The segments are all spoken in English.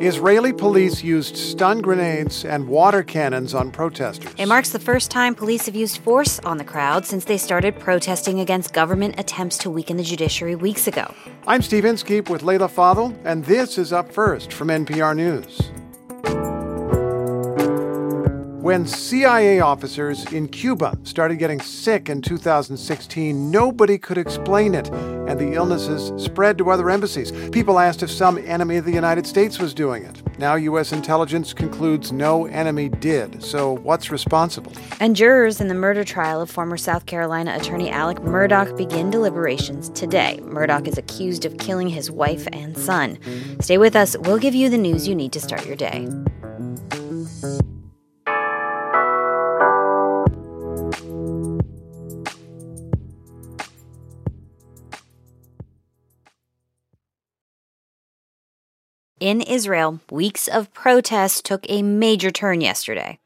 Israeli police used stun grenades and water cannons on protesters. It marks the first time police have used force on the crowd since they started protesting against government attempts to weaken the judiciary weeks ago. I'm Steve Inskeep with Leila Fadel, and this is Up First from NPR News. When CIA officers in Cuba started getting sick in 2016, nobody could explain it, and the illnesses spread to other embassies. People asked if some enemy of the United States was doing it. Now U.S. intelligence concludes no enemy did, so what's responsible? And jurors in the murder trial of former South Carolina attorney Alex Murdaugh begin deliberations today. Murdaugh is accused of killing his wife and son. Stay with us. We'll give you the news you need to start your day. In Israel, weeks of protests took a major turn yesterday.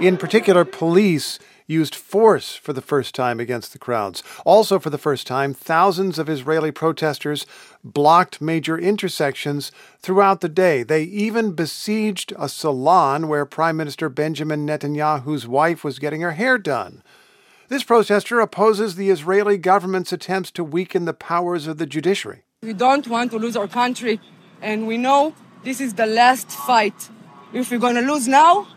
In particular, police used force for the first time against the crowds. Also for the first time, thousands of Israeli protesters blocked major intersections throughout the day. They even besieged a salon where Prime Minister Benjamin Netanyahu's wife was getting her hair done. This protester opposes the Israeli government's attempts to weaken the powers of the judiciary. We don't want to lose our country, and we know this is the last fight. If we're going to lose now,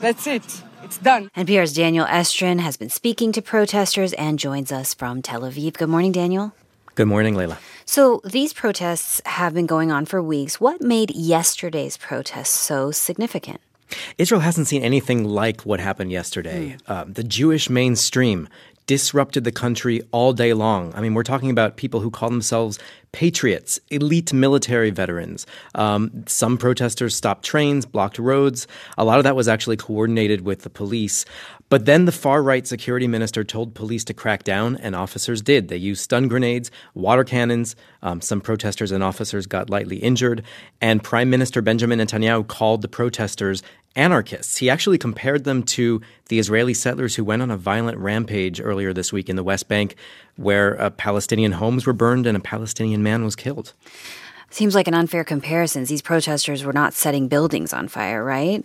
that's it. It's done. NPR's Daniel Estrin has been speaking to protesters and joins us from Tel Aviv. Good morning, Daniel. Good morning, Leila. So these protests have been going on for weeks. What made yesterday's protests so significant? Israel hasn't seen anything like what happened yesterday. The Jewish mainstream disrupted the country all day long. I mean, we're talking about people who call themselves patriots, elite military veterans. Some protesters stopped trains, blocked roads. A lot of that was actually coordinated with the police. But then the far-right security minister told police to crack down, and officers did. They used stun grenades, water cannons. Some protesters and officers got lightly injured. And Prime Minister Benjamin Netanyahu called the protesters anarchists. He actually compared them to the Israeli settlers who went on a violent rampage earlier this week in the West Bank, where Palestinian homes were burned and a Palestinian man was killed. Seems like an unfair comparison. These protesters were not setting buildings on fire, right?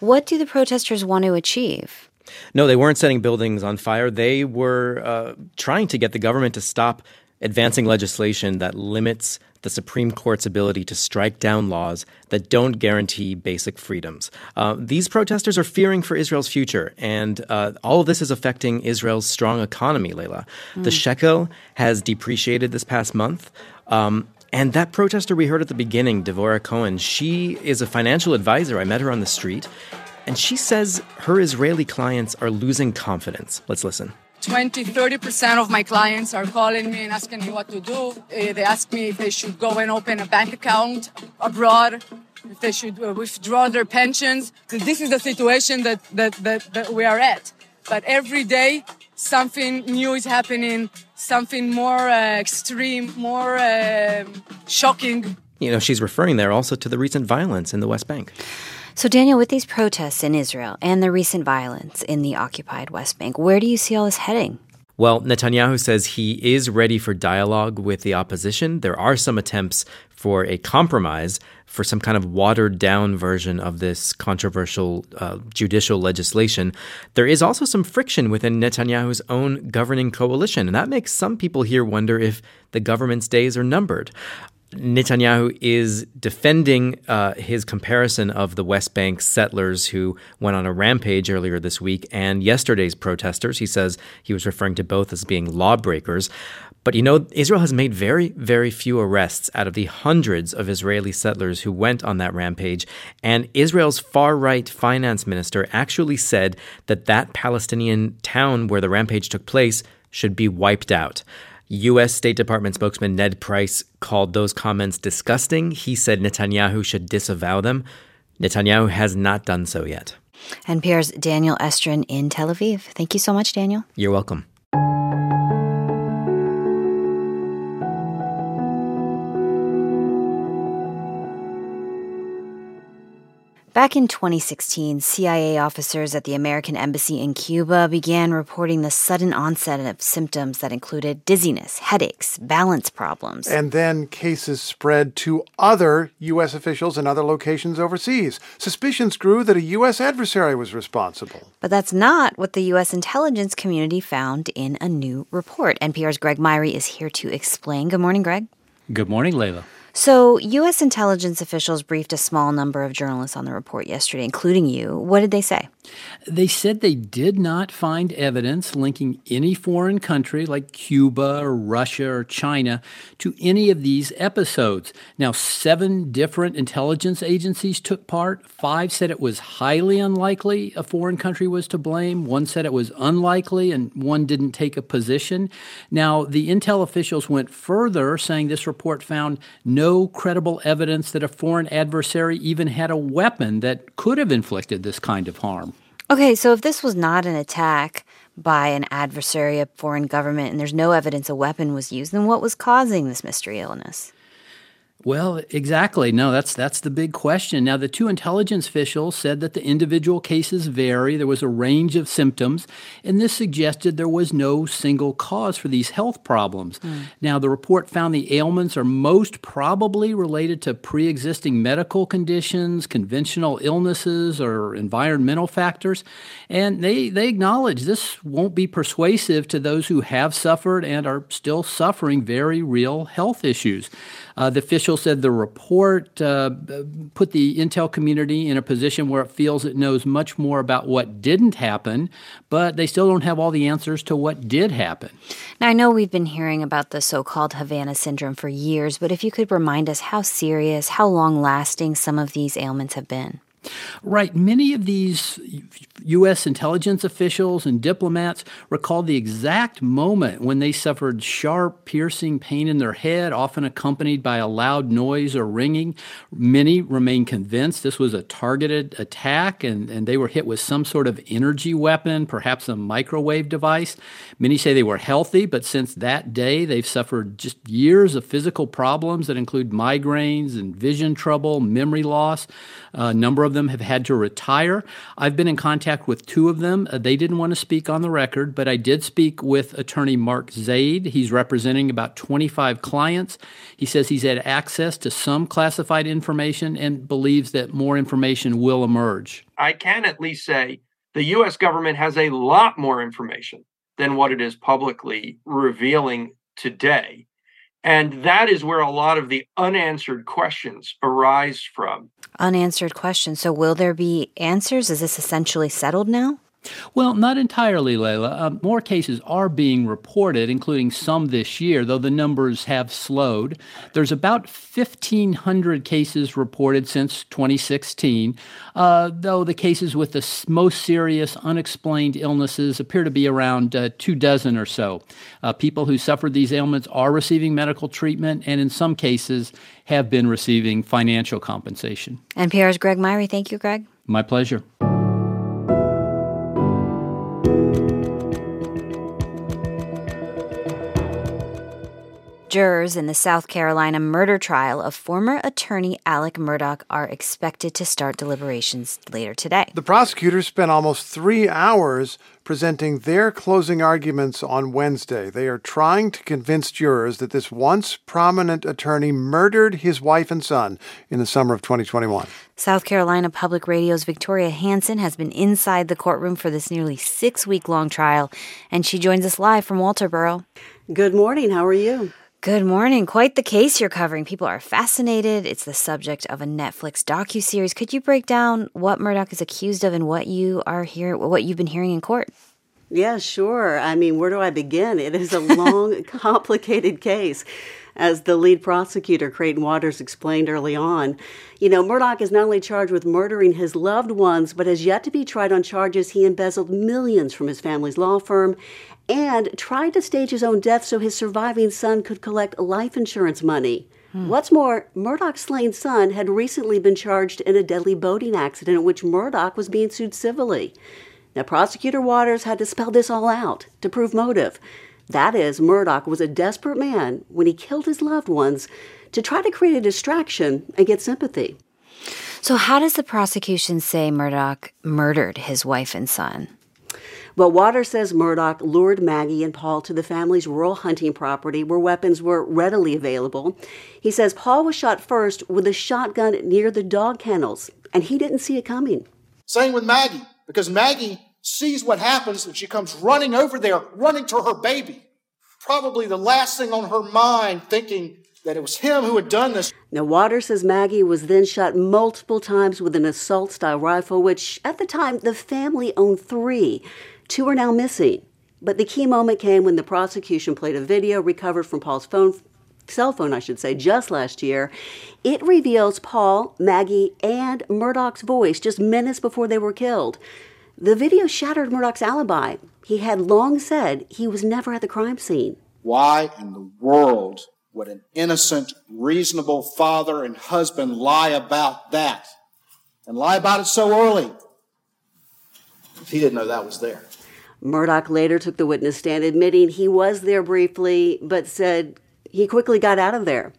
What do the protesters want to achieve? No, they weren't setting buildings on fire. They were trying to get the government to stop advancing legislation that limits the Supreme Court's ability to strike down laws that don't guarantee basic freedoms. These protesters are fearing for Israel's future, and all of this is affecting Israel's strong economy, Leila. The shekel has depreciated this past month. And that protester we heard at the beginning, Devorah Cohen, she is a financial advisor. I met her on the street. And she says her Israeli clients are losing confidence. Let's listen. 20-30% of my clients are calling me and asking me what to do. They ask me if they should go and open a bank account abroad, if they should withdraw their pensions. So this is the situation that we are at. But every day, something new is happening, something more extreme, more shocking. You know, she's referring there also to the recent violence in the West Bank. So, Daniel, with these protests in Israel and the recent violence in the occupied West Bank, where do you see all this heading? Well, Netanyahu says he is ready for dialogue with the opposition. There are some attempts for a compromise for some kind of watered-down version of this controversial judicial legislation. There is also some friction within Netanyahu's own governing coalition, and that makes some people here wonder if the government's days are numbered. Netanyahu is defending his comparison of the West Bank settlers who went on a rampage earlier this week and yesterday's protesters. He says he was referring to both as being lawbreakers. But, you know, Israel has made very, very few arrests out of the hundreds of Israeli settlers who went on that rampage. And Israel's far-right finance minister actually said that that Palestinian town where the rampage took place should be wiped out. U.S. State Department spokesman Ned Price called those comments disgusting. He said Netanyahu should disavow them. Netanyahu has not done so yet. NPR's Daniel Estrin in Tel Aviv. Thank you so much, Daniel. You're welcome. Back in 2016, CIA officers at the American Embassy in Cuba began reporting the sudden onset of symptoms that included dizziness, headaches, balance problems. And then cases spread to other U.S. officials in other locations overseas. Suspicions grew that a U.S. adversary was responsible. But that's not what the U.S. intelligence community found in a new report. NPR's Greg Myre is here to explain. Good morning, Greg. Good morning, Leila. So, U.S. intelligence officials briefed a small number of journalists on the report yesterday, including you. What did they say? They said they did not find evidence linking any foreign country like Cuba or Russia or China to any of these episodes. Now, 7 different intelligence agencies took part. 5 said it was highly unlikely a foreign country was to blame. 1 said it was unlikely, and 1 didn't take a position. Now, the intel officials went further, saying this report found no credible evidence that a foreign adversary even had a weapon that could have inflicted this kind of harm. Okay, so if this was not an attack by an adversary, a foreign government, and there's no evidence a weapon was used, then what was causing this mystery illness? Well, exactly. No, that's the big question. Now, the 2 intelligence officials said that the individual cases vary. There was a range of symptoms, and this suggested there was no single cause for these health problems. Now, the report found the ailments are most probably related to pre-existing medical conditions, conventional illnesses, or environmental factors. And they acknowledge this won't be persuasive to those who have suffered and are still suffering very real health issues. The officials said the report put the intel community in a position where it feels it knows much more about what didn't happen, but they still don't have all the answers to what did happen. Now, I know we've been hearing about the so-called Havana Syndrome for years, but if you could remind us how serious, how long-lasting some of these ailments have been. Right. Many of these U.S. intelligence officials and diplomats recall the exact moment when they suffered sharp, piercing pain in their head, often accompanied by a loud noise or ringing. Many remain convinced this was a targeted attack, and they were hit with some sort of energy weapon, perhaps a microwave device. Many say they were healthy, but since that day, they've suffered just years of physical problems that include migraines and vision trouble, memory loss. A number of them have had to retire. I've been in contact with 2 of them. They didn't want to speak on the record, but I did speak with attorney Mark Zaid. He's representing about 25 clients. He says he's had access to some classified information and believes that more information will emerge. I can at least say the U.S. government has a lot more information than what it is publicly revealing today. And that is where a lot of the unanswered questions arise from. Unanswered questions. So will there be answers? Is this essentially settled now? Well, not entirely, Leila. More cases are being reported, including some this year, though the numbers have slowed. There's about 1,500 cases reported since 2016, though the cases with the most serious unexplained illnesses appear to be around 2 dozen or so. People who suffered these ailments are receiving medical treatment and, in some cases, have been receiving financial compensation. NPR's Greg Myre. Thank you, Greg. My pleasure. Jurors in the South Carolina murder trial of former attorney Alex Murdaugh are expected to start deliberations later today. The prosecutors spent almost 3 hours presenting their closing arguments on Wednesday. They are trying to convince jurors that this once prominent attorney murdered his wife and son in the summer of 2021. South Carolina Public Radio's Victoria Hansen has been inside the courtroom for this nearly 6-week-long trial, and she joins us live from Walterboro. Good morning. How are you? Good morning. Quite the case you're covering. People are fascinated. It's the subject of a Netflix docuseries. Could you break down what Murdaugh is accused of and what you've been hearing in court? Yeah, sure. I mean, where do I begin? It is a long, complicated case. As the lead prosecutor, Creighton Waters, explained early on, Murdaugh is not only charged with murdering his loved ones, but has yet to be tried on charges he embezzled millions from his family's law firm and tried to stage his own death so his surviving son could collect life insurance money. What's more, Murdaugh's slain son had recently been charged in a deadly boating accident in which Murdaugh was being sued civilly. Now, Prosecutor Waters had to spell this all out to prove motive. That is, Murdaugh was a desperate man when he killed his loved ones to try to create a distraction and get sympathy. So how does the prosecution say Murdaugh murdered his wife and son? Well, Waters says Murdaugh lured Maggie and Paul to the family's rural hunting property where weapons were readily available. He says Paul was shot first with a shotgun near the dog kennels, and he didn't see it coming. Same with Maggie, because Maggie sees what happens and she comes running over there, running to her baby. Probably the last thing on her mind, thinking that it was him who had done this. Now, Waters says Maggie was then shot multiple times with an assault-style rifle, which at the time the family owned 3. 2 are now missing. But the key moment came when the prosecution played a video recovered from Paul's cell phone, just last year. It reveals Paul, Maggie, and Murdaugh's voice just minutes before they were killed. The video shattered Murdaugh's alibi. He had long said he was never at the crime scene. Why in the world would an innocent, reasonable father and husband lie about that? And lie about it so early? He didn't know that was there. Murdaugh later took the witness stand, admitting he was there briefly, but said he quickly got out of there.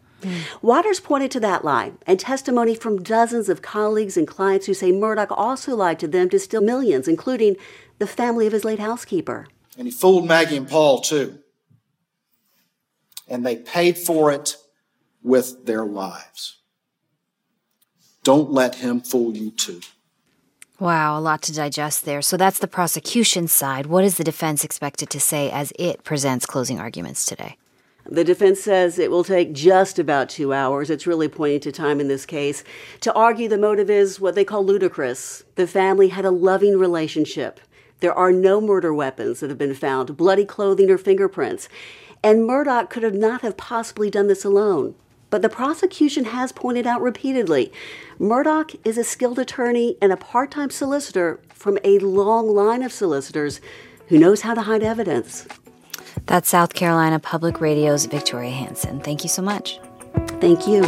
Waters pointed to that lie and testimony from dozens of colleagues and clients who say Murdaugh also lied to them to steal millions, including the family of his late housekeeper. And he fooled Maggie and Paul, too. And they paid for it with their lives. Don't let him fool you, too. Wow, a lot to digest there. So that's the prosecution side. What is the defense expected to say as it presents closing arguments today? The defense says it will take just about 2 hours. It's really pointing to time in this case. To argue the motive is what they call ludicrous. The family had a loving relationship. There are no murder weapons that have been found, bloody clothing or fingerprints. And Murdaugh could have not have possibly done this alone. But the prosecution has pointed out repeatedly, Murdaugh is a skilled attorney and a part-time solicitor from a long line of solicitors who knows how to hide evidence. That's South Carolina Public Radio's Victoria Hansen. Thank you so much. Thank you.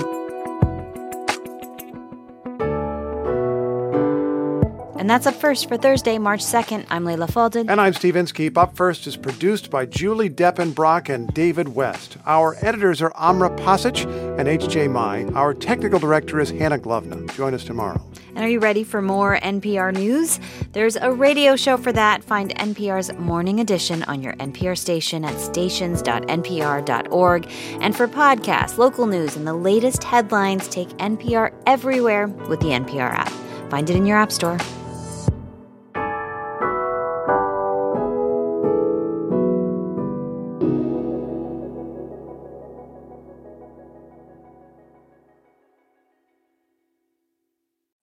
And that's Up First for Thursday, March 2nd. I'm Leila Fadel. And I'm Steve Inskeep. Up First is produced by Julie Deppenbrock and David West. Our editors are Amra Pasic and H.J. Mai. Our technical director is Hannah Glovna. Join us tomorrow. And are you ready for more NPR news? There's a radio show for that. Find NPR's Morning Edition on your NPR station at stations.npr.org. And for podcasts, local news, and the latest headlines, take NPR everywhere with the NPR app. Find it in your app store.